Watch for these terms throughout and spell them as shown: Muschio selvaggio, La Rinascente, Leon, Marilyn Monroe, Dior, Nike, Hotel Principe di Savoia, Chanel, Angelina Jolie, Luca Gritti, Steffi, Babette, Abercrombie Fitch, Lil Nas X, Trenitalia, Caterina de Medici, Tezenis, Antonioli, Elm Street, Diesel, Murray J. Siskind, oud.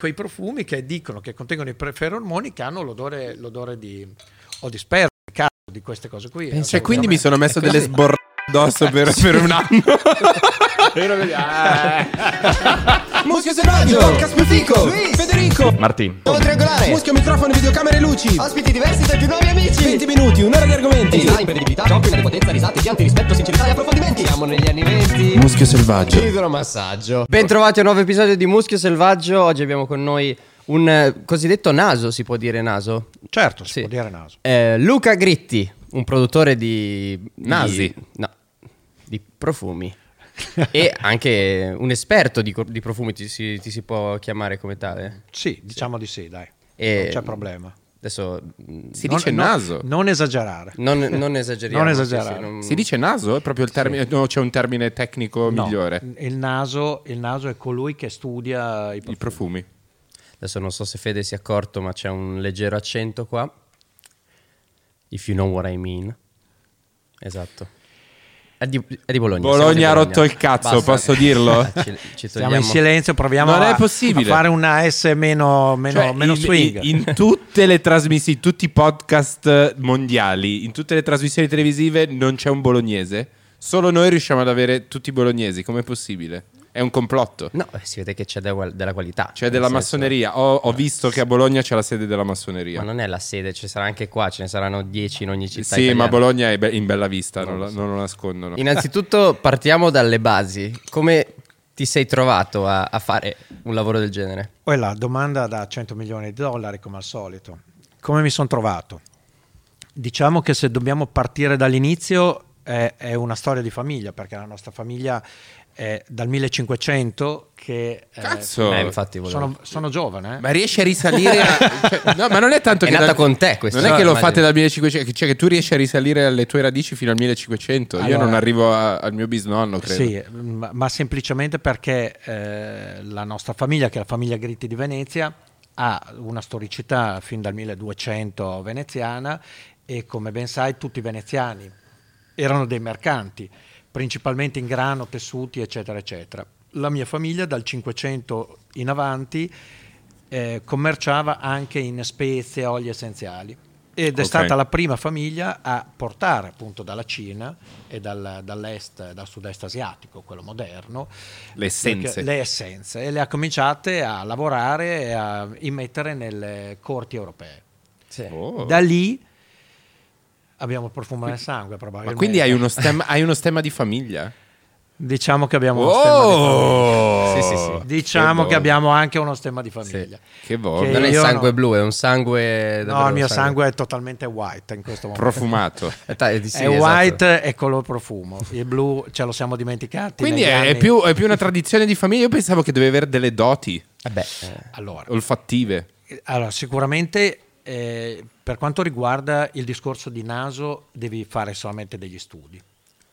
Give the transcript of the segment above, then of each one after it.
quei profumi che dicono che contengono i feromoni che hanno l'odore di sperma, di queste cose qui. Cioè, quindi mi sono messo delle sborre addosso per un anno. Muschio selvaggio, podcast Mutico, Luis, Federico, Martin, triangolare, Muschio microfono, videocamere, luci, ospiti diversi tra più nuovi amici, 20 minuti, un'ora di argomenti, design, credibilità, giochi, potenza, risate, pianti, rispetto, sincerità e approfondimenti. Siamo negli anni 20. Muschio selvaggio, idromassaggio. Bentrovati a un nuovo episodio di Muschio selvaggio. Oggi abbiamo con noi un cosiddetto naso, si può dire naso? Certo, si può dire naso. Luca Gritti, un produttore di nasi, di profumi. E anche un esperto di profumi, ti si può chiamare come tale? Sì, diciamo di sì, dai. E non c'è problema. Adesso si dice naso. Non esagerare. Non esageriamo. Non esagerare. Non... Si dice naso? È proprio il termine, sì. No, c'è un termine tecnico migliore. Il naso è colui che studia i profumi. Adesso non so se Fede si è accorto, ma c'è un leggero accento qua. If you know what I mean. Esatto. È di Bologna. Bologna ha rotto il cazzo. Basta. Posso dirlo? Siamo in silenzio, proviamo a fare una S meno swing. In tutte le trasmissioni, tutti i podcast mondiali, in tutte le trasmissioni televisive non c'è un bolognese. Solo noi riusciamo ad avere tutti i bolognesi. Com'è possibile? È un complotto. No, si vede che c'è della qualità. C'è della massoneria. Ho visto che a Bologna c'è la sede della massoneria. Ma non è la sede, ci sarà anche qua. Ce ne saranno 10 in ogni città italiana. Ma Bologna è in bella vista, non lo nascondono. Innanzitutto partiamo dalle basi. Come ti sei trovato a fare un lavoro del genere? Quella domanda da 100 milioni di dollari, come al solito. Come mi sono trovato? Diciamo che se dobbiamo partire dall'inizio è una storia di famiglia, perché la nostra famiglia... dal 1500 che cazzo. Infatti sono giovane. Ma riesci a risalire a... No, ma non è tanto è che nata con te questa. Non è che lo fate dal 1500, cioè che tu riesci a risalire alle tue radici fino al 1500. Allora, io non arrivo al mio bisnonno, credo. Sì, ma semplicemente perché la nostra famiglia, che è la famiglia Gritti di Venezia, ha una storicità fin dal 1200 veneziana, e come ben sai tutti i veneziani erano dei mercanti, principalmente in grano, tessuti, eccetera, eccetera. La mia famiglia dal 500 in avanti commerciava anche in spezie e oli essenziali, ed è stata la prima famiglia a portare appunto dalla Cina e dal sud-est asiatico, quello moderno, le essenze, e le ha cominciate a lavorare e a immettere nelle corti europee. Sì. Oh. Da lì abbiamo profumato il sangue, probabilmente. Ma quindi hai uno stemma di famiglia? Diciamo che abbiamo uno stemma di famiglia. Sì. Diciamo che abbiamo anche uno stemma di famiglia. Sì. Che buono. Non è sangue blu, è un sangue... No, il mio sangue è totalmente white in questo momento. Profumato. Esatto. White è color profumo. Il blu ce lo siamo dimenticati. Quindi è più una tradizione di famiglia. Io pensavo che dovevi avere delle doti olfattive. Allora, sicuramente... per quanto riguarda il discorso di naso devi fare solamente degli studi,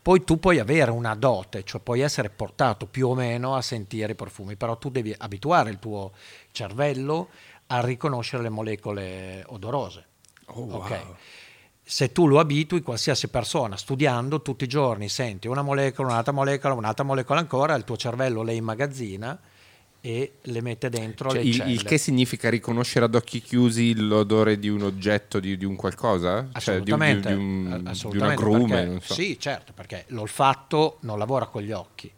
poi tu puoi avere una dote, cioè puoi essere portato più o meno a sentire i profumi, però tu devi abituare il tuo cervello a riconoscere le molecole odorose. Wow. Se tu lo abitui, qualsiasi persona, studiando tutti i giorni senti una molecola, un'altra molecola ancora, il tuo cervello le immagazzina e le mette dentro, cioè, le celle. Il che significa riconoscere ad occhi chiusi l'odore di un oggetto, di un qualcosa? Assolutamente. Cioè, di un agrume, perché, non so. Sì, certo, perché l'olfatto non lavora con gli occhi.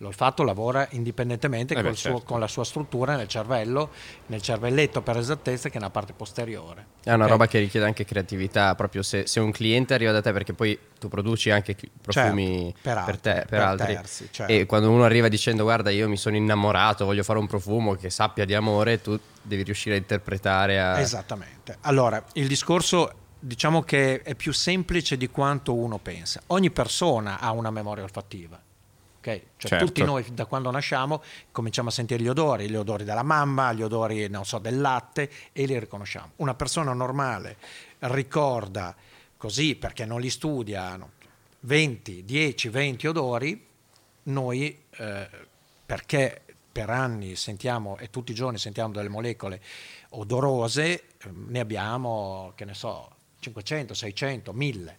L'olfatto lavora indipendentemente con la sua struttura nel cervello, nel cervelletto per esattezza, che è una parte posteriore. È una roba che richiede anche creatività, proprio se un cliente arriva da te, perché poi tu produci anche profumi per altri. Terzi, certo. E quando uno arriva dicendo guarda io mi sono innamorato, voglio fare un profumo che sappia di amore, tu devi riuscire a interpretare. Esattamente. Allora, il discorso diciamo che è più semplice di quanto uno pensa. Ogni persona ha una memoria olfattiva. Okay. Cioè, certo. Tutti noi da quando nasciamo cominciamo a sentire gli odori della mamma, gli odori del latte, e li riconosciamo. Una persona normale ricorda così, perché non li studia, 10-20 odori. Noi perché per anni sentiamo e tutti i giorni sentiamo delle molecole odorose, ne abbiamo, che ne so, 500, 600, 1000.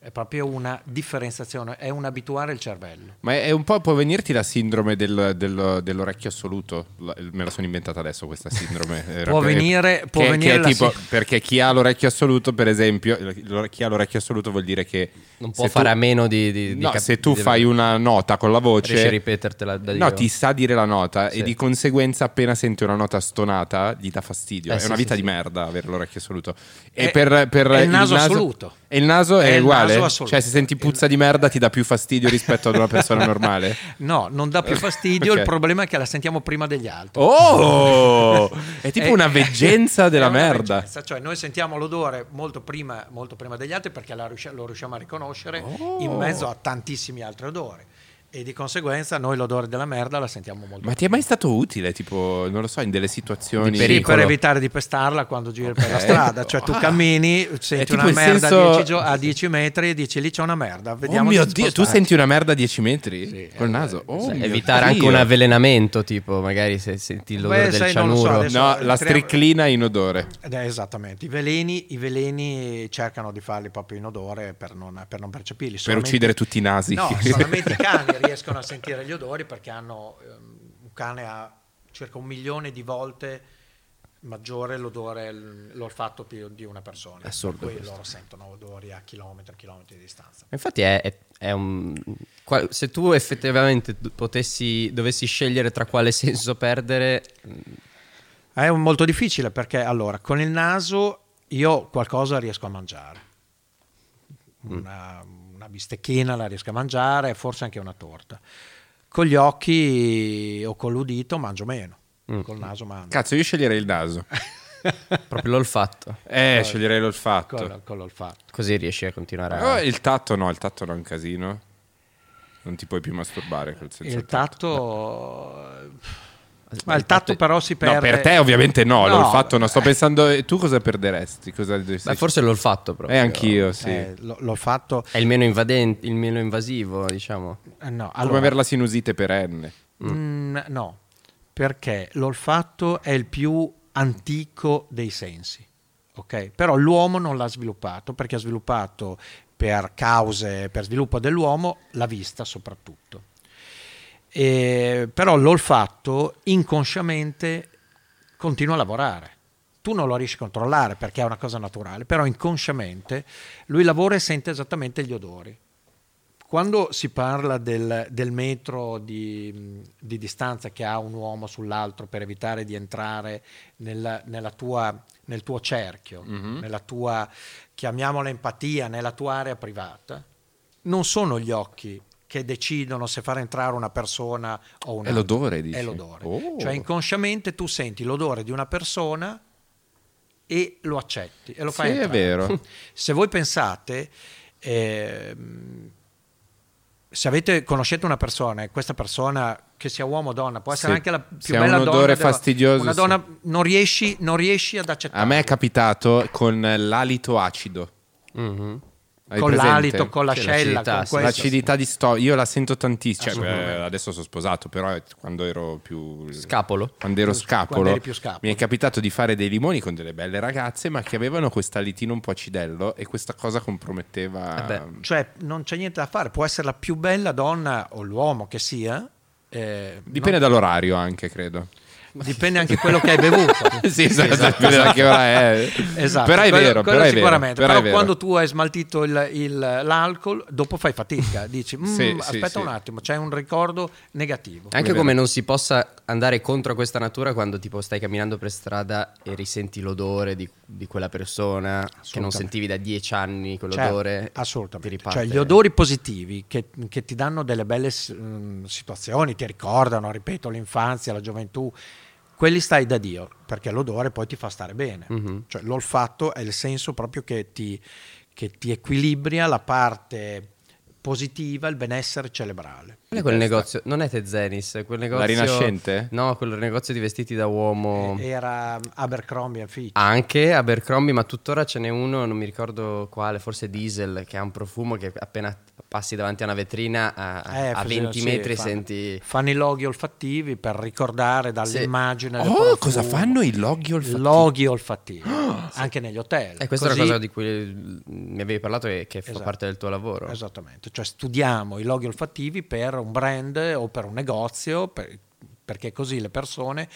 È proprio una differenziazione, è un abituare il cervello. Ma è un po', può venirti la sindrome dell'orecchio assoluto. Me la sono inventata adesso questa sindrome. può venire che tipo, perché chi ha l'orecchio assoluto, per esempio, chi ha l'orecchio assoluto vuol dire che non può fare a meno se tu fai una nota con la voce, riesci a ripetertela da Dio. Ti sa dire la nota, sì. E di conseguenza appena sente una nota stonata gli dà fastidio. È una vita di merda avere l'orecchio assoluto. E per è il naso assoluto. E il naso è uguale. Cioè se senti puzza di merda ti dà più fastidio rispetto ad una persona normale? No, non dà più fastidio, okay. Il problema è che la sentiamo prima degli altri. Oh! È tipo una veggenza della merda. Veggenza. Cioè noi sentiamo l'odore molto prima degli altri perché lo riusciamo a riconoscere in mezzo a tantissimi altri odori. E di conseguenza noi l'odore della merda la sentiamo molto. Ma ti è mai stato utile, tipo, non lo so, in delle situazioni di pericolo? Sì, per evitare di pestarla quando giri per la strada. Cioè tu cammini, senti una merda a 10 metri e dici lì c'è una merda, vediamo. Oh mio Dio, tu senti una merda a 10 metri? Sì, col naso? Evitare anche un avvelenamento, tipo magari se senti l'odore del cianuro. La striclina in odore. Esattamente, i veleni cercano di farli proprio in odore per non percepirli. Per uccidere tutti i nasi. No, solamente i cani riescono a sentire gli odori perché hanno un cane ha circa 1 milione di volte maggiore l'odore, l'olfatto di una persona. Assurdo. Per cui loro sentono odori a chilometri di distanza. Infatti se tu effettivamente dovessi scegliere tra quale senso perdere, è molto difficile, perché allora con il naso io qualcosa riesco a mangiare, una bistecchina la riesco a mangiare, forse anche una torta. Con gli occhi o con l'udito mangio meno, col naso mangio. Cazzo, io sceglierei il naso. Proprio l'olfatto. Sceglierei l'olfatto. Con l'olfatto. Così riesci a continuare a... Il tatto no, è un casino. Non ti puoi più masturbare col senso. Il tatto... Ma il tatto però si perde. No, per te ovviamente no. L'olfatto no, sto pensando. Tu cosa perderesti? Beh, forse l'olfatto proprio. Anch'io, sì. L'olfatto è il meno invasivo, diciamo. No, allora... Come avere la sinusite perenne. No, perché l'olfatto è il più antico dei sensi, ok? Però l'uomo non l'ha sviluppato, perché ha sviluppato per sviluppo dell'uomo, la vista soprattutto. Però l'olfatto inconsciamente continua a lavorare. Tu non lo riesci a controllare perché è una cosa naturale, però inconsciamente lui lavora e sente esattamente gli odori. Quando si parla del metro di distanza che ha un uomo sull'altro per evitare di entrare nel tuo cerchio, nella tua, chiamiamola empatia, nella tua area privata, non sono gli occhi che decidono se far entrare una persona o un'altra. È l'odore, dici? È l'odore. Cioè inconsciamente tu senti l'odore di una persona e lo accetti e lo fai entrare. Sì, è vero. Se voi pensate, se conoscete una persona e questa persona, che sia uomo o donna, può essere anche la più bella donna. Se ha un odore fastidioso. Una donna, non riesci ad accettare. A me è capitato con l'alito acido. Con l'alito, con l'ascella, con l'acidità di io la sento tantissimo. Cioè, adesso sono sposato, però quando ero più scapolo, mi è capitato di fare dei limoni con delle belle ragazze, ma che avevano questa litino un po' acidello, e questa cosa comprometteva. Cioè non c'è niente da fare, può essere la più bella donna o l'uomo che sia, dipende dall'orario anche, credo. Dipende anche quello che hai bevuto. Sì, esatto. Da che ora è. Esatto. Però è vero, sicuramente. Però quando tu hai smaltito l'alcol, dopo fai fatica. Dici, aspetta un attimo, c'è un ricordo negativo. Anche come non si possa andare contro questa natura quando tipo stai camminando per strada e risenti l'odore di quella persona che non sentivi da 10 anni, quell'odore. Certo, assolutamente. Cioè, gli odori positivi che ti danno delle belle situazioni, ti ricordano, ripeto, l'infanzia, la gioventù. Quelli stai da Dio, perché l'odore poi ti fa stare bene. Cioè l'olfatto è il senso proprio che ti equilibra la parte positiva, il benessere cerebrale. Qual è quel negozio? Non è Tezenis, quel negozio... La Rinascente? No, quel negozio di vestiti da uomo... Era Abercrombie Fitch. Anche Abercrombie, ma tuttora ce n'è uno, non mi ricordo quale, forse Diesel, che ha un profumo che appena passi davanti a una vetrina a 20 metri senti... Fanno i loghi olfattivi per ricordare dall'immagine... Cosa fanno i loghi olfattivi? anche negli hotel. E questa è una cosa di cui mi avevi parlato e che fa parte del tuo lavoro. Esattamente, cioè studiamo i loghi olfattivi per un brand o per un negozio, perché così le persone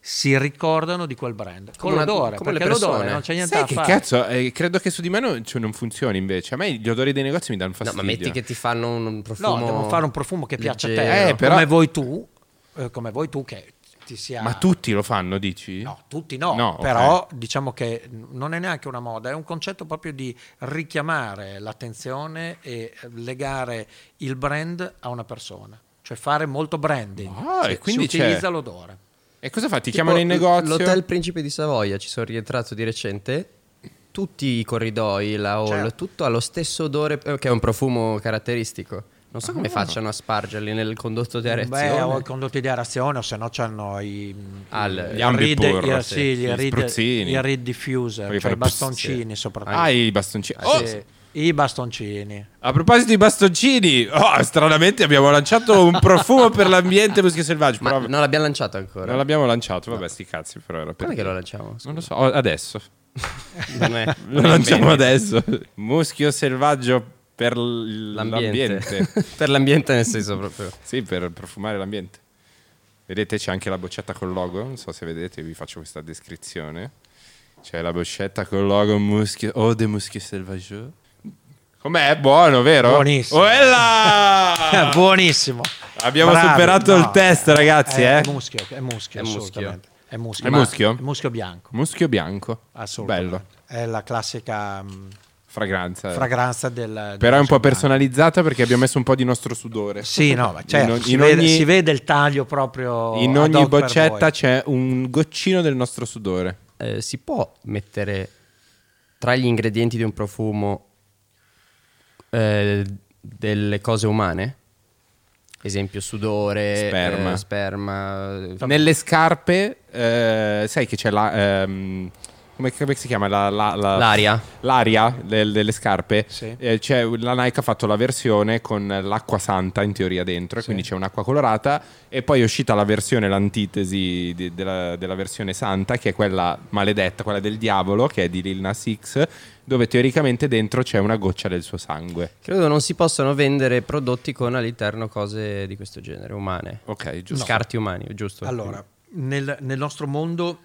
si ricordano di quel brand con l'odore, perché l'odore non c'è niente da fare. Cazzo, credo che su di me non funzioni invece. A me gli odori dei negozi mi danno fastidio. No, ma metti che ti fanno un profumo. No, devono fare un profumo che piaccia a te, però... come vuoi tu che ti sia. Ma tutti lo fanno, dici? No, tutti no però okay. Diciamo che non è neanche una moda, è un concetto proprio di richiamare l'attenzione e legare il brand a una persona, cioè fare molto branding. E quindi si utilizza l'odore. E cosa fa? Ti chiamano in negozio? L'Hotel Principe di Savoia, ci sono rientrato di recente. Tutti i corridoi, la hall, tutto ha lo stesso odore, che è un profumo caratteristico. Non so come facciano a spargerli nel condotto di aerazione. Beh, o il condotto di aerazione, o se no c'hanno gli arid diffuser, cioè i bastoncini soprattutto. I bastoncini. I bastoncini. A proposito di bastoncini, stranamente abbiamo lanciato un profumo per l'ambiente Muschio selvaggio. Ma non l'abbiamo lanciato ancora. Non l'abbiamo lanciato, vabbè, sti cazzi. Però era perché lo lanciamo? Scusa. Non lo so, adesso. Lo lanciamo adesso. Muschio selvaggio per l'ambiente. Per l'ambiente nel senso proprio. Sì, per profumare l'ambiente. Vedete, c'è anche la boccetta col logo. Non so se vedete, vi faccio questa descrizione. C'è la boccetta col logo Muschio de Muschio selvaggio. Com'è? Buono, vero? Buonissimo. Buonissimo. Abbiamo superato il test, ragazzi. È muschio bianco. Muschio bianco. Assolutamente. Bello. È la classica fragranza del. Però è un po' personalizzata perché abbiamo messo un po' di nostro sudore. Sì, no, ma certo. Si vede il taglio proprio. In ogni boccetta c'è un goccino del nostro sudore. Si può mettere tra gli ingredienti di un profumo delle cose umane, esempio sudore, sperma. Nelle scarpe sai che c'è la come si chiama l'aria delle scarpe, sì. C'è la Nike ha fatto la versione con l'acqua santa in teoria dentro, sì. Quindi c'è un'acqua colorata e poi è uscita la versione, l'antitesi della versione santa, che è quella maledetta, quella del diavolo, che è di Lil Nas X, dove teoricamente dentro c'è una goccia del suo sangue. Credo non si possano vendere prodotti con all'interno cose di questo genere, umane. Ok, giusto. No. Scarti umani, giusto. Allora, nel nostro mondo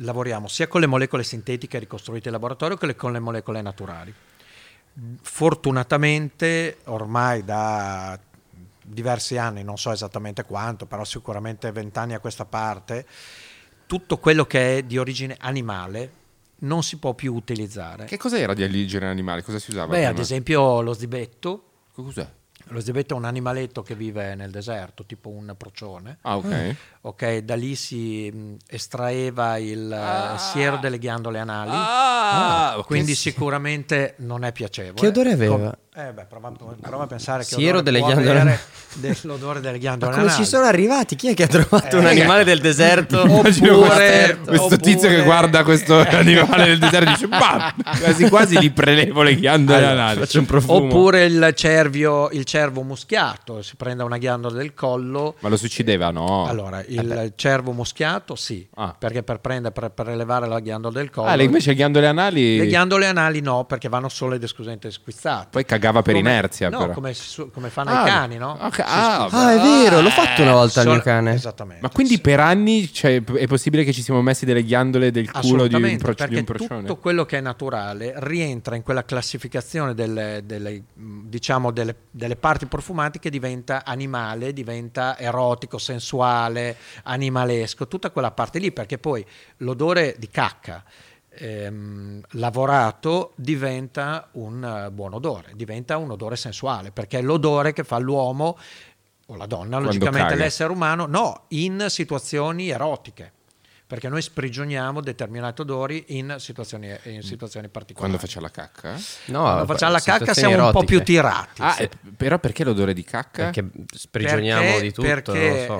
lavoriamo sia con le molecole sintetiche ricostruite in laboratorio che con le molecole naturali. Fortunatamente ormai da diversi anni, non so esattamente quanto, però sicuramente 20 anni a questa parte, tutto quello che è di origine animale non si può più utilizzare. Che cos'era di origine animale? Cosa si usava? Beh, prima? Ad esempio lo zibetto. Che cos'è? Lo zibetto è un animaletto che vive nel deserto, tipo un procione. Ah, ok. Ok, da lì si estraeva il siero delle ghiandole anali. Okay. Quindi sicuramente non è piacevole. Che odore aveva? Prova a pensare che odore delle ghiandole. L'odore delle ghiandole anali. Ma come ci sono arrivati? Chi è che ha trovato un animale del deserto? Oppure questo tizio che guarda questo animale del deserto e dice quasi gli prelevo le ghiandole anali, faccio un profumo. Oppure il cervo muschiato, si prende una ghiandola del collo. Ma lo suicideva? No. Allora, il cervo muschiato sì, perché per elevare la ghiandola del collo. Invece le ghiandole anali? Le ghiandole anali no, perché vanno solo ed esclusivamente squizzate. Poi cagava per inerzia, no, però. Come fanno i cani, no? Okay. È vero, l'ho fatto una volta al mio cane. Esattamente. Ma quindi per anni è possibile che ci siamo messi delle ghiandole del culo di un procione? Tutto quello che è naturale rientra in quella classificazione delle parti profumate che diventa animale, diventa erotico, sensuale, animalesco, tutta quella parte lì, perché poi l'odore di cacca lavorato diventa un buon odore, diventa un odore sensuale, perché è l'odore che fa l'uomo o la donna, quando logicamente caga. L'essere umano, no, in situazioni erotiche, perché noi sprigioniamo determinati odori in situazioni particolari. Quando facciamo la cacca? No, quando facciamo la cacca siamo erotiche. Un po' più tirati. Però perché l'odore di cacca? Perché sprigioniamo di tutto. Perché non lo so.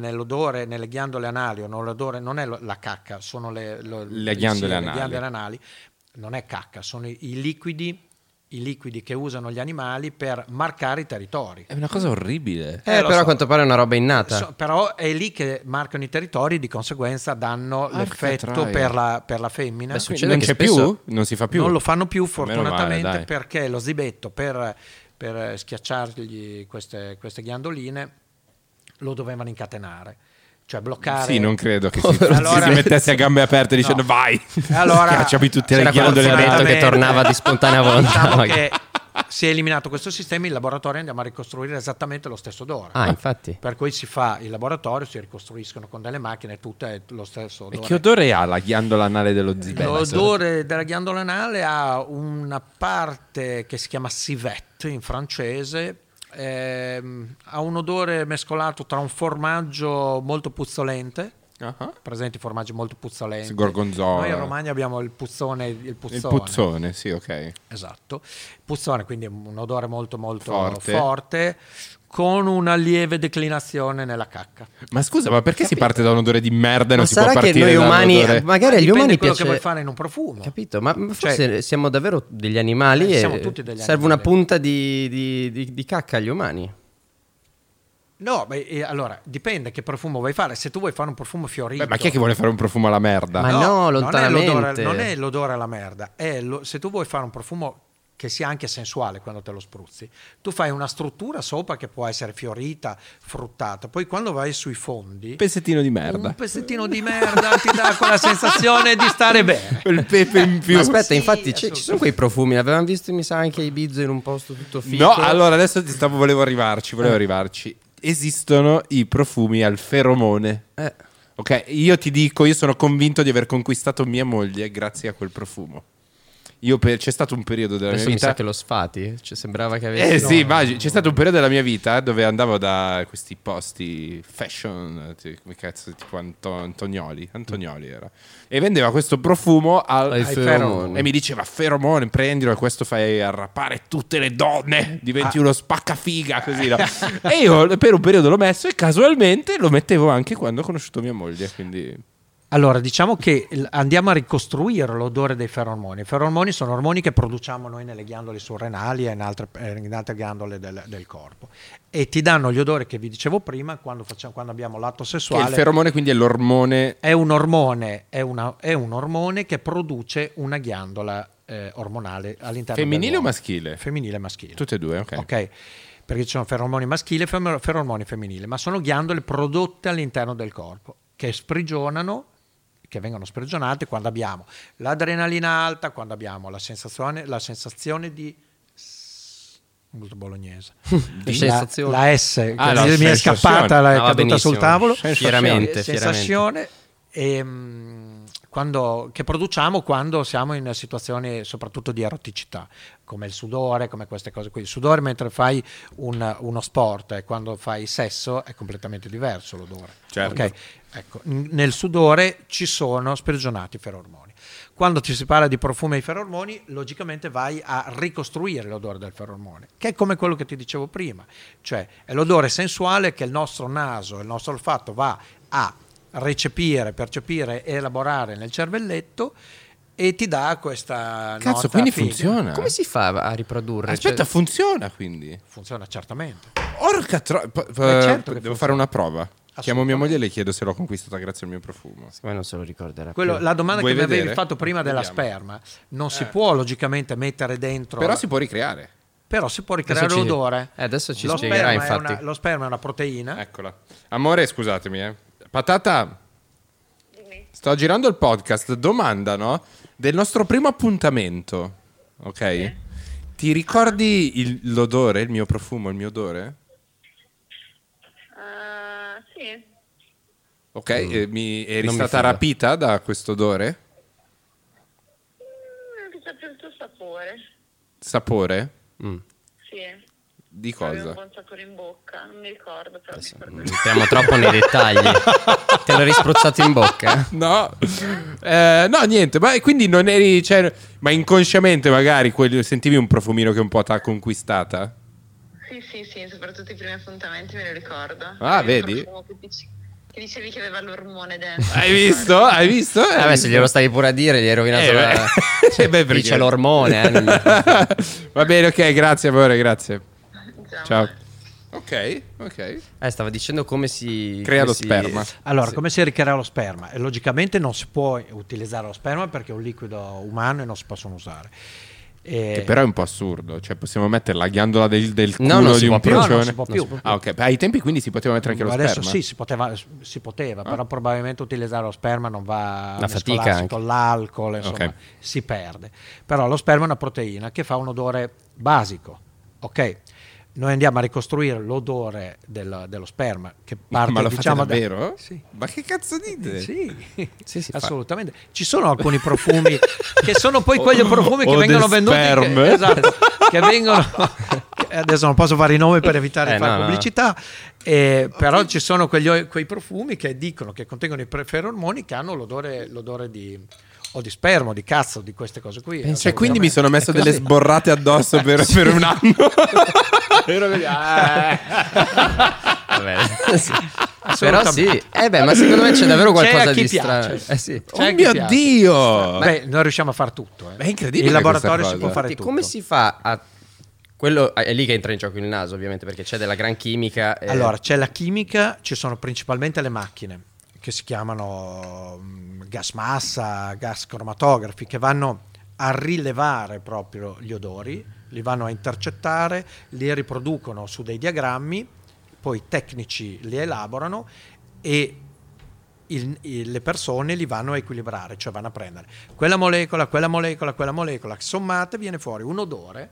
Nell'odore, nelle ghiandole anali, o nell'odore, non è la cacca, sono le ghiandole anali. Non è cacca, sono i liquidi, i liquidi che usano gli animali per marcare i territori. È una cosa orribile. Però a quanto pare è una roba innata. Però è lì che marcano i territori, di conseguenza danno l'effetto per la femmina. Beh, succede non che più? Non si fa più. Non lo fanno più, fortunatamente, male, perché lo zibetto per schiacciargli queste ghiandoline lo dovevano incatenare. Cioè bloccare. Sì, non credo che si mettesse a gambe aperte dicendo no. Vai. Allora, cacciami tutte le ghiandole che tornava di spontanea volontà. Diciamo che si è eliminato questo sistema, in laboratorio andiamo a ricostruire esattamente lo stesso odore. Ah, infatti. Per cui si fa il laboratorio, si ricostruiscono con delle macchine tutte lo stesso odore. E che odore ha la ghiandola anale dello zibetto? L'odore della ghiandola anale ha una parte che si chiama civette in francese. Ha un odore mescolato tra un formaggio molto puzzolente. Uh-huh. Presenti formaggi molto puzzolenti, gorgonzola. Noi in Romagna abbiamo il puzzone, sì, ok. Esatto. Puzzone, quindi un odore molto molto forte con una lieve declinazione nella cacca. Ma scusa, ma perché si parte da un odore di merda e non si può partire da un odore? Sarà che magari agli umani piace quello che vuoi fare in un profumo. Capito, ma forse siamo davvero degli animali e siamo tutti degli serve animali. Una punta di cacca agli umani. No, beh, allora dipende che profumo vuoi fare. Se tu vuoi fare un profumo fiorito, beh, ma chi è che vuole fare un profumo alla merda? Ma no lontanamente. Non è l'odore alla merda. Se tu vuoi fare un profumo che sia anche sensuale quando te lo spruzzi, tu fai una struttura sopra che può essere fiorita, fruttata. Poi quando vai sui fondi, un pezzettino di merda ti dà quella sensazione di stare bene, quel pepe in più. Aspetta, sì, infatti ci sono quei profumi, l'avevamo visto, mi sa, anche a Ibiza in un posto tutto figo. No, allora adesso volevo arrivarci. Esistono i profumi al feromone. Ok, io ti dico, io sono convinto di aver conquistato mia moglie grazie a quel profumo. C'è stato un periodo della mia vita. Mi sa che lo sfati, cioè, sembrava che avessi. Sì, immagino. C'è stato un periodo della mia vita dove andavo da questi posti fashion, come cazzo, tipo Antonioli. Antonioli era. E vendeva questo profumo ai feromone. E mi diceva: feromone, prendilo, e questo fai arrapare tutte le donne. Diventi uno spaccafiga. Così, no? E io per un periodo l'ho messo, e casualmente lo mettevo anche quando ho conosciuto mia moglie. Quindi. Allora, diciamo che andiamo a ricostruire l'odore dei feromoni. I feromoni sono ormoni che produciamo noi nelle ghiandole surrenali e in altre ghiandole del corpo. E ti danno gli odori che vi dicevo prima quando abbiamo l'atto sessuale. Che il feromone quindi è l'ormone? È un ormone che produce una ghiandola ormonale all'interno. Femminile o maschile? Femminile e maschile. Tutte e due, ok. Perché ci sono feromoni maschili e feromoni femminili, ma sono ghiandole prodotte all'interno del corpo che vengono sprigionate quando abbiamo l'adrenalina alta, quando abbiamo la sensazione di molto bolognese la S mi è scappata, è caduta sul tavolo, sensazione che produciamo quando siamo in situazioni soprattutto di eroticità, come il sudore, come queste cose qui. Il sudore mentre fai uno sport e quando fai sesso è completamente diverso l'odore. Certo. Okay? Ecco, nel sudore ci sono sprigionati i ferormoni. Quando ci si parla di profumi ai ferormoni, logicamente vai a ricostruire l'odore del ferormone, che è come quello che ti dicevo prima, cioè è l'odore sensuale che il nostro naso, il nostro olfatto va a recepire, percepire, elaborare nel cervelletto e ti dà questa cazzo, nota quindi figa. Funziona. Come si fa a riprodurre? Aspetta, funziona quindi? Funziona certamente. Orca certo devo fare una prova. Chiamo mia moglie e le chiedo se l'ho conquistata grazie al mio profumo. Sì, ma non se lo ricorderà più. La domanda vuoi che vedere? Mi avevi fatto prima della sperma non si può logicamente mettere dentro. Però si può ricreare. L'odore. Adesso ci spiegherà infatti. Lo sperma è una proteina. Eccola. Amore, scusatemi, Patata, sto girando il podcast, domanda, no? Del nostro primo appuntamento, ok? Ti ricordi l'odore, il mio profumo, il mio odore? Sì. Ok, eri stata rapita da questo odore? Mi sa più il tuo sapore. Sapore? Mm. Sì. Di cosa? Avevo un buon sapore in bocca, non mi ricordo. Però entriamo troppo nei dettagli. Te l'hai spruzzato in bocca? No, no, niente. Ma quindi non eri, cioè, ma inconsciamente magari sentivi un profumino che un po' t'ha conquistata? Sì, soprattutto i primi appuntamenti me lo ricordo. Ah, vedi? Che dicevi che aveva l'ormone dentro. Hai visto? Hai visto? Vabbè, se glielo stavi pure a dire, gli hai rovinato la... Cioè, beh, perché c'è l'ormone. Va bene, ok, grazie amore, grazie. Ciao. Ok, ok. Stavo dicendo come si crea lo sperma. Allora, sì, come si ricrea lo sperma? E logicamente non si può utilizzare lo sperma perché è un liquido umano e non si possono usare. Che però è un po' assurdo, cioè possiamo mettere la ghiandola del culo di un procione? No, non si può più. Ah, ok. Ai tempi quindi si poteva mettere anche lo sperma. Adesso sì, si poteva, però probabilmente utilizzare lo sperma non va a mescolarsi con l'alcol, insomma, okay, si perde. Però lo sperma è una proteina che fa un odore basico, ok? Noi andiamo a ricostruire l'odore dello sperma che parte. Ma lo diciamo, fate davvero? Sì. Ma che cazzo dite? Sì, sì assolutamente. Fa. Ci sono alcuni profumi che sono poi quegli profumi che vengono venduti. Che, esatto, che vengono. Adesso non posso fare i nomi per evitare di fare pubblicità. Però ci sono quei profumi che dicono che contengono i ferormoni che hanno l'odore di. O di sperma, di cazzo, di queste cose qui. Cioè, quindi mi sono messo delle sborrate addosso per un anno. Però sì, ma secondo me c'è davvero qualcosa di strano. Sì. Oh mio Dio! Beh, noi riusciamo a far tutto. È incredibile. Il laboratorio si può fare tutto. Come si fa a. Quello è lì che entra in gioco il naso, ovviamente, perché c'è della gran chimica. Allora, c'è la chimica, ci sono principalmente le macchine che si chiamano gas massa, gas cromatografi, che vanno a rilevare proprio gli odori, li vanno a intercettare, li riproducono su dei diagrammi, poi i tecnici li elaborano e le persone li vanno a equilibrare, cioè vanno a prendere quella molecola, quella molecola, quella molecola, sommate viene fuori un odore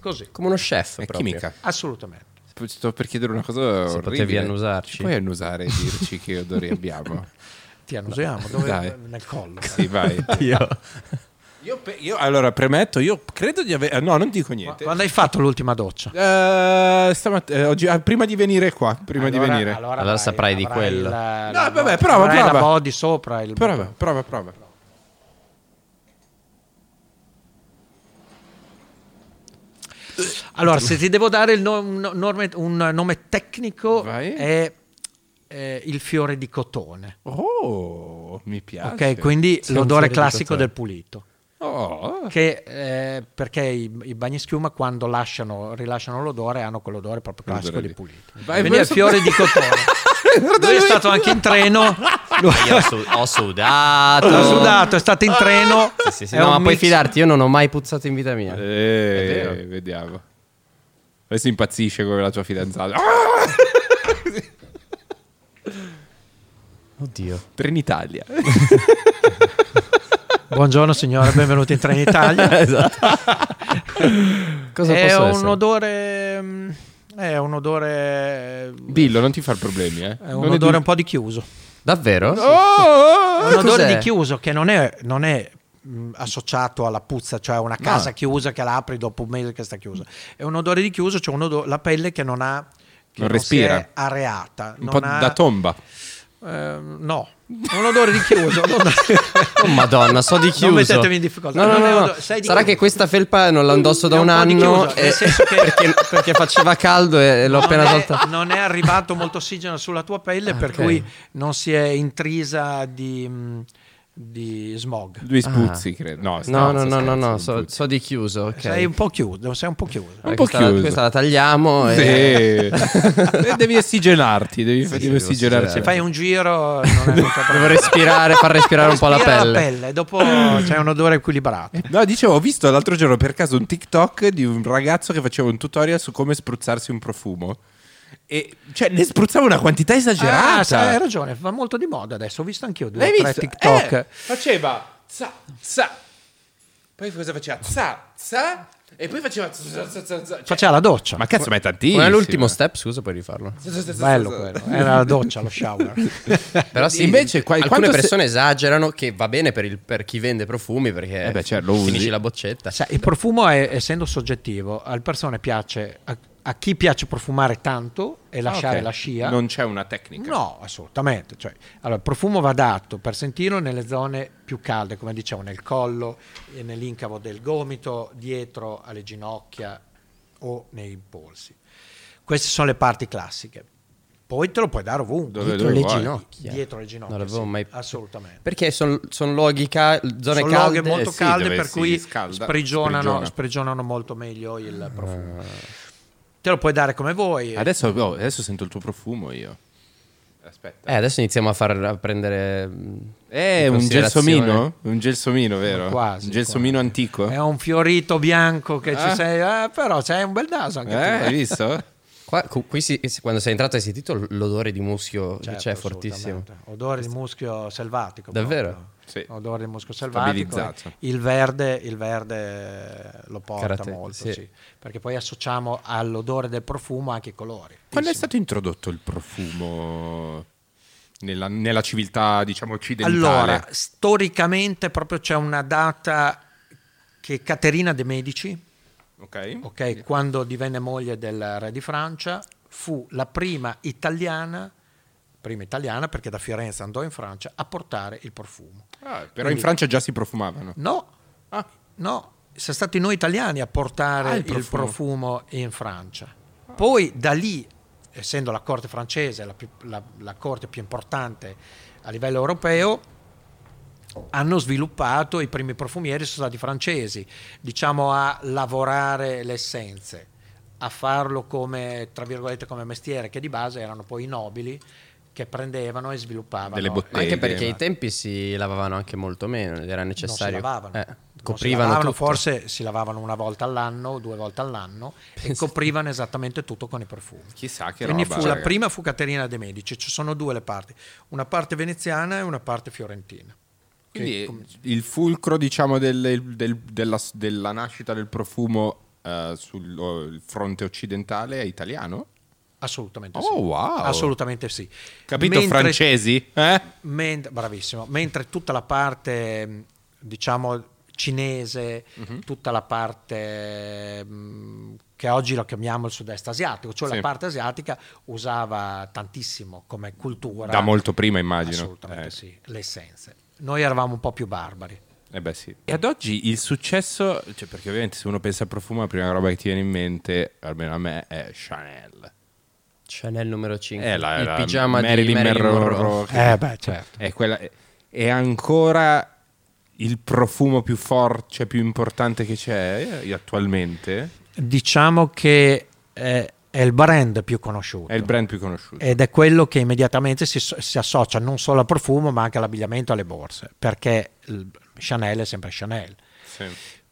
così. Come uno chef proprio. È chimica. Assolutamente. Sto per chiedere una cosa. Se potevi annusarci. Ci puoi annusare e dirci che odori abbiamo? Ti annusiamo dove? Nel collo. Sì, vai. Io allora premetto, io credo di avere. No, non dico niente. Quando hai fatto l'ultima doccia? Oggi, prima di venire qua. Prima di venire. Allora saprai di quello. No, vabbè, prova. La body sopra il. Prova. Allora, se ti devo dare un nome tecnico, vai. È il fiore di cotone. Oh, mi piace. Ok, quindi sì, l'odore classico del pulito. Oh. Che perché i bagnischiuma quando rilasciano l'odore hanno quell'odore proprio classico di pulito. Vai, quindi è il fiore di cotone. Lui è stato anche in treno. Io ho sudato. È stato in treno. Sì, no, ma puoi fidarti, io non ho mai puzzato in vita mia. Vediamo. Adesso impazzisce come la tua fidanzata. Oddio. Trenitalia. Buongiorno signore, benvenuti in Trenitalia. Esatto. Cosa è un essere? Odore. È un odore. Dillo, non ti far problemi. È un odore un po' di chiuso. Davvero? Sì. Oh, è un odore di chiuso che non è associato alla puzza, cioè una casa chiusa che la apri dopo un mese che sta chiusa. È un odore di chiuso, cioè la pelle che non ha. Che non respira. Si è areata. Un po' da tomba. No, è un odore di chiuso. Oh madonna, so di chiuso. Non mettetemi in difficoltà. No. Sarà che questa felpa non la indosso da un anno chiuso, nel senso che... perché faceva caldo e l'ho appena tolta. Non è arrivato molto ossigeno sulla tua pelle, per cui non si è intrisa di smog. Due spuzzi, credo. No, so di chiuso. Okay. Sei un po' chiuso. Un po' chiuso. Questa la tagliamo. Sì. Devi ossigenarti. Devi ossigenarti. Se fai un giro, non è devo respirare, far respirare un po' la pelle. Dopo c'è un odore equilibrato. No, dicevo, ho visto l'altro giorno per caso un TikTok di un ragazzo che faceva un tutorial su come spruzzarsi un profumo. E cioè ne spruzzavo una quantità esagerata. Hai ragione, va molto di moda adesso. Ho visto anch'io 2 o 3 TikTok. Faceva za za. Poi cosa faceva? Za za. E poi faceva za. Cioè, faceva la doccia. Ma cazzo, ma è tantissimo. È l'ultimo step, scusa, puoi rifarlo. Bello quello. Era la doccia, lo shower. Però sì, invece alcune persone esagerano, che va bene per chi vende profumi, perché lo usi. Finisci la boccetta. Cioè, il profumo essendo soggettivo, alle persone piace. A chi piace profumare tanto e lasciare la scia. Non c'è una tecnica. No, assolutamente. Cioè, allora, il profumo va dato per sentirlo nelle zone più calde, come dicevo, nel collo, e nell'incavo del gomito, dietro alle ginocchia o nei polsi. Queste sono le parti classiche. Poi te lo puoi dare ovunque, dietro le ginocchia, non l'avevo mai... assolutamente. Perché sono luoghi zone calde, loghe molto calde, per cui sprigionano molto meglio il profumo. Te lo puoi dare come vuoi. Adesso sento il tuo profumo io. Aspetta. Adesso iniziamo a prendere. Un gelsomino, vero? Quasi, un gelsomino quasi. Antico. È un fiorito bianco che ci sei. Però c'hai un bel naso anche tu. Hai visto? Qui quando sei entrato hai sentito l'odore di muschio, certo, c'è fortissimo. Odore di muschio selvatico. Davvero? Sì. Odore di muschio selvatico. Il verde lo porta molto, sì. Perché poi associamo all'odore del profumo anche i colori. Quando è stato introdotto il profumo nella civiltà, diciamo, occidentale? Allora, storicamente proprio c'è una data che Caterina de Medici, Ok, quando divenne moglie del re di Francia, fu la prima italiana, perché da Firenze andò in Francia a portare il profumo. Però quindi, in Francia già si profumavano? No, siamo stati noi italiani a portare il profumo in Francia. Poi da lì, essendo la corte francese la corte più importante a livello europeo, hanno sviluppato, i primi profumieri sono stati francesi, diciamo, a lavorare le essenze, a farlo come, tra virgolette, come mestiere, che di base erano poi i nobili che prendevano e sviluppavano delle botteghe. Anche perché ai tempi si lavavano anche molto meno, era necessario. Non si lavavano, forse si lavavano una volta all'anno, 2 volte all'anno e coprivano esattamente tutto con i profumi. Chissà che quindi roba. Quindi la prima fu Caterina de Medici, ci sono 2 le parti, una parte veneziana e una parte fiorentina. Quindi il fulcro, diciamo, della nascita del profumo sul fronte occidentale è italiano? Assolutamente sì. Oh, wow. Assolutamente sì. Capito, francesi? Bravissimo. Mentre tutta la parte, diciamo, cinese, tutta la parte che oggi lo chiamiamo il sud-est asiatico, cioè la parte asiatica usava tantissimo come cultura. Da molto prima, immagino. Assolutamente sì, le essenze. Noi eravamo un po' più barbari. Sì. E ad oggi il successo, cioè, perché ovviamente se uno pensa al profumo, la prima roba che ti viene in mente, almeno a me, è Chanel. Chanel numero 5. Il pigiama di Marilyn Monroe. Certo. È ancora il profumo più forte, cioè più importante che c'è attualmente. Diciamo che è il brand più conosciuto. Ed è quello che immediatamente si associa non solo al profumo, ma anche all'abbigliamento e alle borse. Perché Chanel è sempre Chanel. Sì.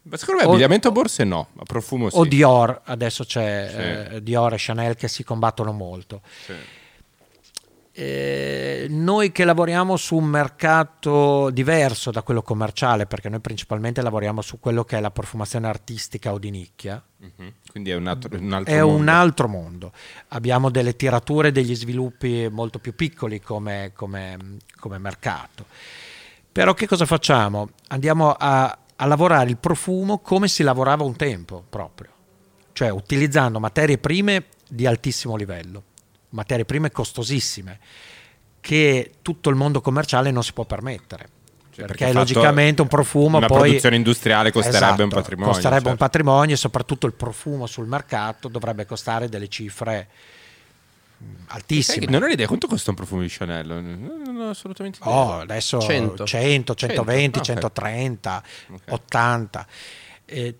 Ma secondo me abbigliamento a borse no, a profumo sì. O Dior, adesso c'è Dior e Chanel che si combattono molto. Sì. Noi che lavoriamo su un mercato diverso da quello commerciale, perché noi principalmente lavoriamo su quello che è la profumazione artistica o di nicchia, quindi è un altro mondo. Abbiamo delle tirature, degli sviluppi molto più piccoli come mercato. Però che cosa facciamo? Andiamo a lavorare il profumo come si lavorava un tempo proprio, cioè utilizzando materie prime di altissimo livello, materie prime costosissime che tutto il mondo commerciale non si può permettere, cioè, perché logicamente un profumo una produzione industriale costerebbe un patrimonio, un patrimonio, e soprattutto il profumo sul mercato dovrebbe costare delle cifre altissime. Non ho idea quanto costa un profumo di Chanel, non ho assolutamente idea. Adesso 100, 120, 130, 80.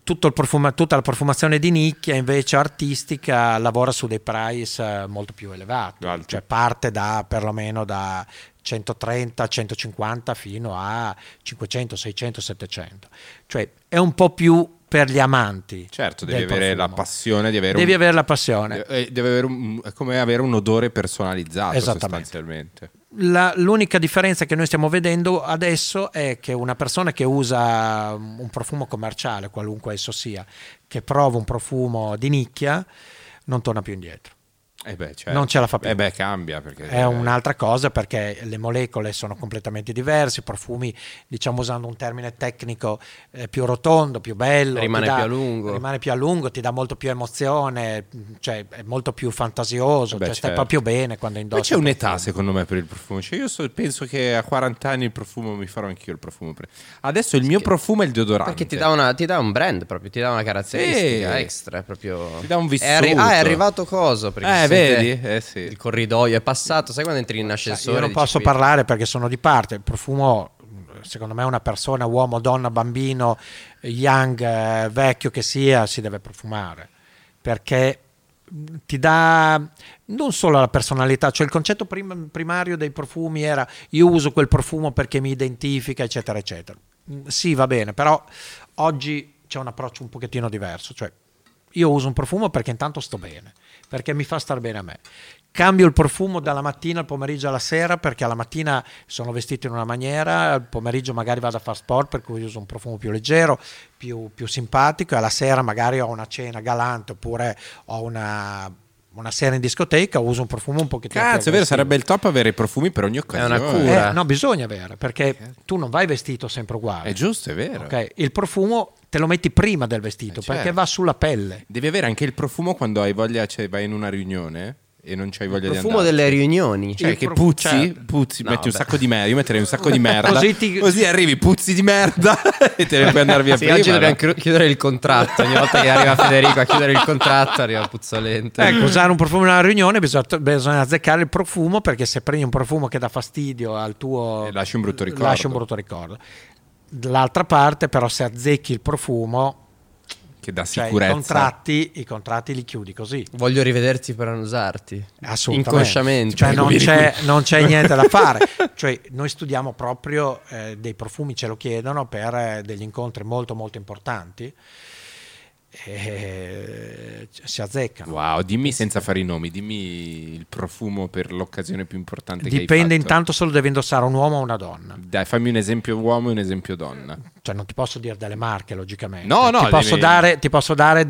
Tutta la profumazione di nicchia invece artistica lavora su dei price molto più elevati, cioè parte da perlomeno da 130, 150 fino a 500, 600, 700, cioè è un po' più per gli amanti. Certo, devi avere la passione, avere la passione, è come avere un odore personalizzato sostanzialmente. L'unica differenza che noi stiamo vedendo adesso è che una persona che usa un profumo commerciale, qualunque esso sia, che prova un profumo di nicchia, non torna più indietro. Certo. Non ce la fa più. Cambia perché è un'altra cosa, perché le molecole sono completamente diverse, i profumi, diciamo, usando un termine tecnico, più rotondo, più bello, rimane più a lungo, ti dà molto più emozione, cioè è molto più fantasioso, stai proprio bene quando indossi. Ma c'è un'età secondo me per il profumo, cioè io penso che a 40 anni il profumo mi farò anch'io il profumo. Adesso il mio profumo è il deodorante, perché ti dà un brand proprio, ti dà una caratteristica extra proprio. Ti dà un vissuto. È arrivato cosa? Perché vedi? Sì. Il corridoio è passato, sai quando entri in ascensore? Io non posso parlare perché sono di parte. Il profumo, secondo me, una persona, uomo, donna, bambino, young, vecchio che sia, si deve profumare, perché ti dà non solo la personalità, cioè il concetto primario dei profumi era: io uso quel profumo perché mi identifica, eccetera eccetera. Sì, va bene, però oggi c'è un approccio un pochettino diverso, cioè io uso un profumo perché intanto sto bene, perché mi fa star bene a me. Cambio il profumo dalla mattina al pomeriggio alla sera, perché alla mattina sono vestito in una maniera, al pomeriggio magari vado a far sport, per cui uso un profumo più leggero, più simpatico, e alla sera magari ho una cena galante, oppure ho una sera in discoteca, uso un profumo un pochettino più aggressivo. È vero, sarebbe il top avere i profumi per ogni occasione. È una cura. No, bisogna avere, perché tu non vai vestito sempre uguale. È giusto, è vero. Okay? Il profumo te lo metti prima del vestito, perché va sulla pelle. Devi avere anche il profumo quando hai voglia, cioè vai in una riunione e non c'hai voglia di andare. Il profumo delle riunioni, cioè che puzzi, no, metti un sacco di merda. Io metterei un sacco di merda così arrivi, puzzi di merda e te ne puoi andare via prima. Oggi dobbiamo chiudere il contratto. Ogni volta che arriva Federico a chiudere il contratto arriva puzzolente. Ecco, usare un profumo in una riunione, bisogna azzeccare il profumo, perché se prendi un profumo che dà fastidio al tuo, e lasci un brutto ricordo. Dall'altra parte, però, se azzecchi il profumo che dà sicurezza, cioè, i contratti li chiudi così. Voglio rivederti per non usarti, assolutamente, inconsciamente, cioè, non c'è niente da fare. Cioè, noi studiamo proprio dei profumi, ce lo chiedono per degli incontri molto molto importanti, e si azzeccano. Wow, dimmi senza fare i nomi, dimmi il profumo per l'occasione più importante che hai fatto. Dipende intanto solo deve indossare un uomo o una donna. Dai, fammi un esempio uomo e un esempio donna. Cioè non ti posso dire delle marche, logicamente. No, ti posso dare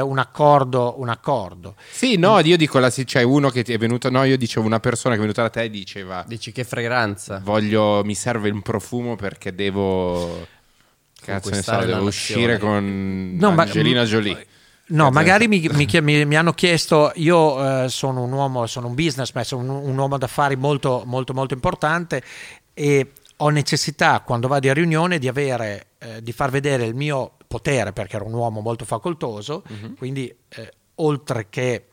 un accordo. Sì, no, io dico c'è uno che è venuto, no, io dicevo una persona che è venuta da te e diceva: "Dici che fragranza? Mi serve un profumo perché devo devo uscire con Angelina Jolie". No, magari mi hanno chiesto, io sono un uomo, sono un businessman, sono un uomo d'affari molto molto molto importante, e ho necessità, quando vado a riunione, di avere di far vedere il mio potere, perché ero un uomo molto facoltoso, quindi oltre che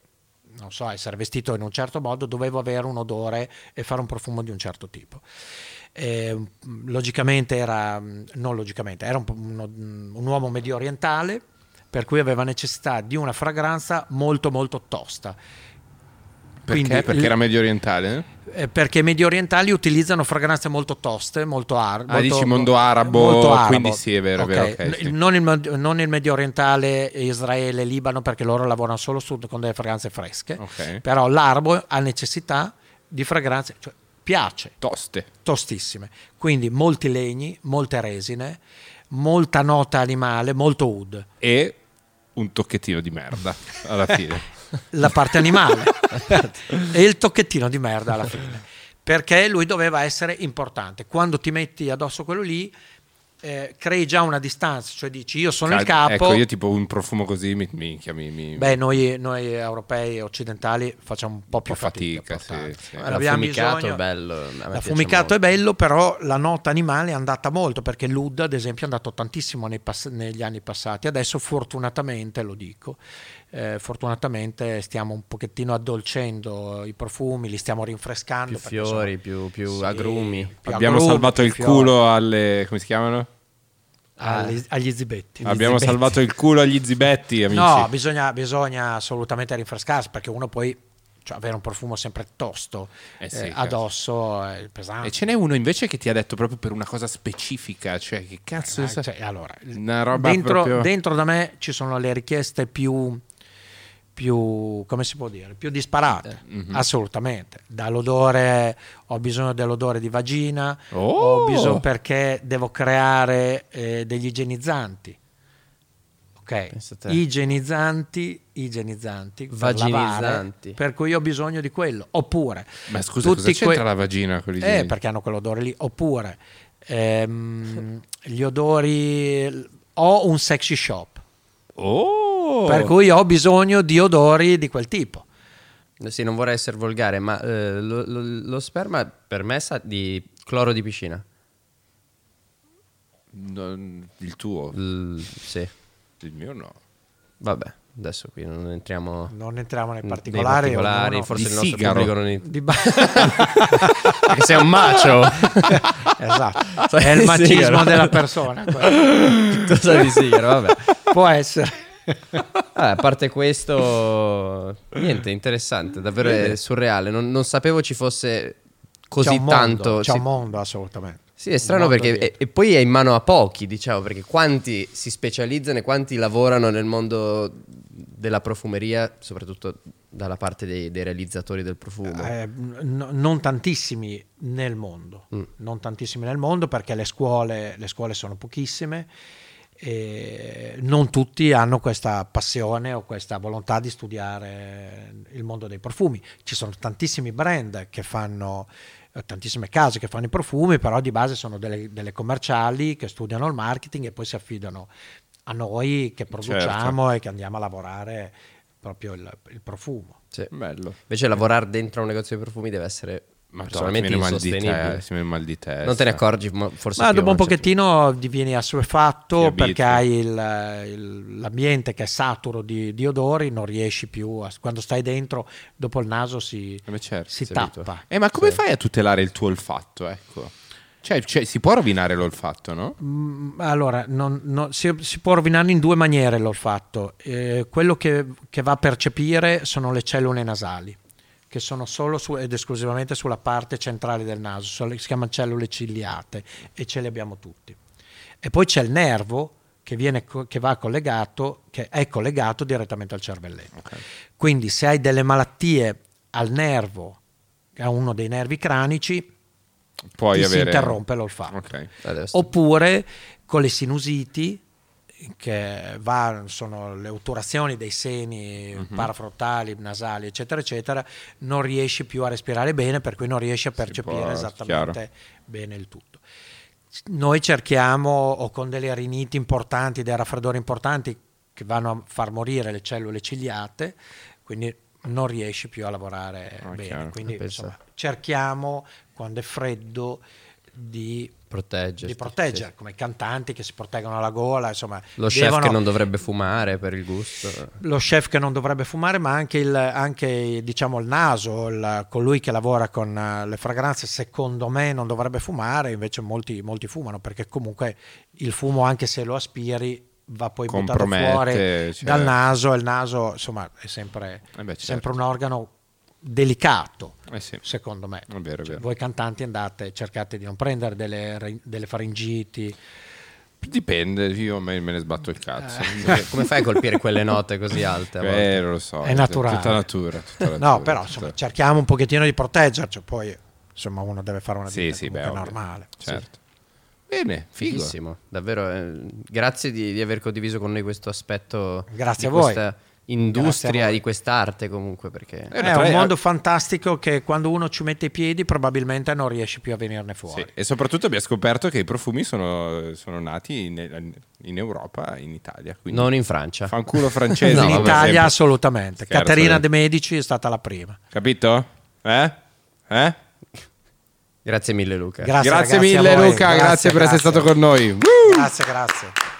non so, essere vestito in un certo modo, dovevo avere un odore e fare un profumo di un certo tipo. Era un uomo medio orientale, per cui aveva necessità di una fragranza molto molto tosta. Perché? Quindi, perché era medio orientale? Perché i medio orientali utilizzano fragranze molto toste, molto arabe. Dici mondo arabo, quindi sì, è vero. Okay. Vero, okay, sì. Non il medio orientale, Israele, Libano, perché loro lavorano solo con delle fragranze fresche. Okay. Però l'arabo ha necessità di fragranze, cioè, piace tostissime, quindi molti legni, molte resine, molta nota animale, molto oud e un tocchettino di merda alla fine. La parte animale e il tocchettino di merda alla fine, perché lui doveva essere importante. Quando ti metti addosso quello lì, crei già una distanza, cioè dici: io sono il capo. Ecco, io tipo un profumo così mi... Beh, noi europei occidentali facciamo un po' più fatica. Sì. L'affumicato è bello. L'affumicato è bello, però la nota animale è andata molto, perché l'oud, ad esempio, è andato tantissimo negli anni passati. Adesso fortunatamente, lo dico, stiamo un pochettino addolcendo i profumi, li stiamo rinfrescando, più fiori, più agrumi. Abbiamo salvato il culo alle, come si chiamano? Agli zibetti. Abbiamo salvato il culo agli zibetti, amici. No, bisogna assolutamente rinfrescarsi, perché uno poi, cioè, avere un profumo sempre tosto addosso è pesante. E ce n'è uno invece che ti ha detto proprio per una cosa specifica, cioè che cazzo allora, una roba dentro da me ci sono le richieste più come si può dire, più disparate, assolutamente. Dall'odore, ho bisogno dell'odore di vagina, ho bisogno, perché devo creare degli igienizzanti. Ok, igienizzanti, vaginizzanti, per cui ho bisogno di quello. Oppure, ma scusa, cosa c'entra la vagina con l'igiene? Perché hanno quell'odore lì. Oppure gli odori, ho un sexy shop. Per cui ho bisogno di odori di quel tipo. Sì, non vorrei essere volgare, ma lo sperma per me sa di cloro di piscina. Il tuo? Sì. Il mio no. Vabbè. Adesso qui non entriamo, nel particolare no. Forse di il nostro pubblico non perché sei un macho. Esatto, è il macismo della persona. Tutto sa di sigaro, vabbè. Può essere. A parte questo, niente, interessante, davvero è surreale. Non sapevo ci fosse così tanto. C'è un mondo, assolutamente. Sì, è strano perché e poi è in mano a pochi, diciamo, perché quanti si specializzano e quanti lavorano nel mondo della profumeria, soprattutto dalla parte dei realizzatori del profumo. Non tantissimi nel mondo, non tantissimi nel mondo, perché le scuole sono pochissime e non tutti hanno questa passione o questa volontà di studiare il mondo dei profumi. Ci sono tantissimi brand che fanno, tantissime case che fanno i profumi, però di base sono delle commerciali che studiano il marketing e poi si affidano a noi che produciamo, certo, e che andiamo a lavorare proprio il profumo. Sì. Bello. Invece lavorare dentro un negozio di profumi deve essere personalmente insostenibile. Si viene mal di testa. Non te ne accorgi, forse. Ma dopo un pochettino divieni assuefatto perché hai l'ambiente che è saturo di odori, non riesci più quando stai dentro, dopo il naso si tappa. Ma come fai a tutelare il tuo olfatto? Ecco. Cioè, si può rovinare l'olfatto, no? Allora, si può rovinare in due maniere l'olfatto. Quello che va a percepire sono le cellule nasali, che sono solo ed esclusivamente sulla parte centrale del naso, si chiamano cellule ciliate, e ce le abbiamo tutti. E poi c'è il nervo che è collegato direttamente al cervelletto. Okay. Quindi se hai delle malattie al nervo, a uno dei nervi cranici, si interrompe l'olfatto. Okay. Oppure con le sinusiti, che sono le otturazioni dei seni parafrontali, nasali, eccetera eccetera, non riesci più a respirare bene, per cui non riesci a percepire esattamente bene il tutto. Noi cerchiamo, o con delle riniti importanti, dei raffreddori importanti che vanno a far morire le cellule ciliate, quindi non riesci più a lavorare bene. Quindi insomma, cerchiamo, quando è freddo, di proteggere, sì, come i cantanti che si proteggono alla gola, insomma. Lo chef che non dovrebbe fumare, per il gusto. Lo chef che non dovrebbe fumare, ma anche diciamo il naso, colui che lavora con le fragranze, secondo me non dovrebbe fumare, invece molti fumano, perché comunque il fumo, anche se lo aspiri, va poi buttato fuori dal naso, e il naso insomma è sempre un organo delicato, secondo me. È vero, è vero. Voi cantanti cercate di non prendere delle faringiti. Dipende, io me ne sbatto il cazzo. Come fai a colpire quelle note così alte? Lo so, è naturale. Tutta natura. No, però insomma, cerchiamo un pochettino di proteggerci, poi insomma uno deve fare una vita normale. Certo. Bene, fighissimo, davvero. Grazie di aver condiviso con noi questo aspetto. Grazie a voi. Industria di quest'arte, comunque, perché è un mondo fantastico che quando uno ci mette i piedi probabilmente non riesce più a venirne fuori. Sì, e soprattutto abbiamo scoperto che i profumi sono nati in Europa, in Italia, quindi non in Francia. Fanculo francese. No, in Italia assolutamente. Scherzo. Caterina de Medici è stata la prima. Capito? Grazie mille Luca. Grazie mille Luca, grazie per essere stato con noi. Grazie.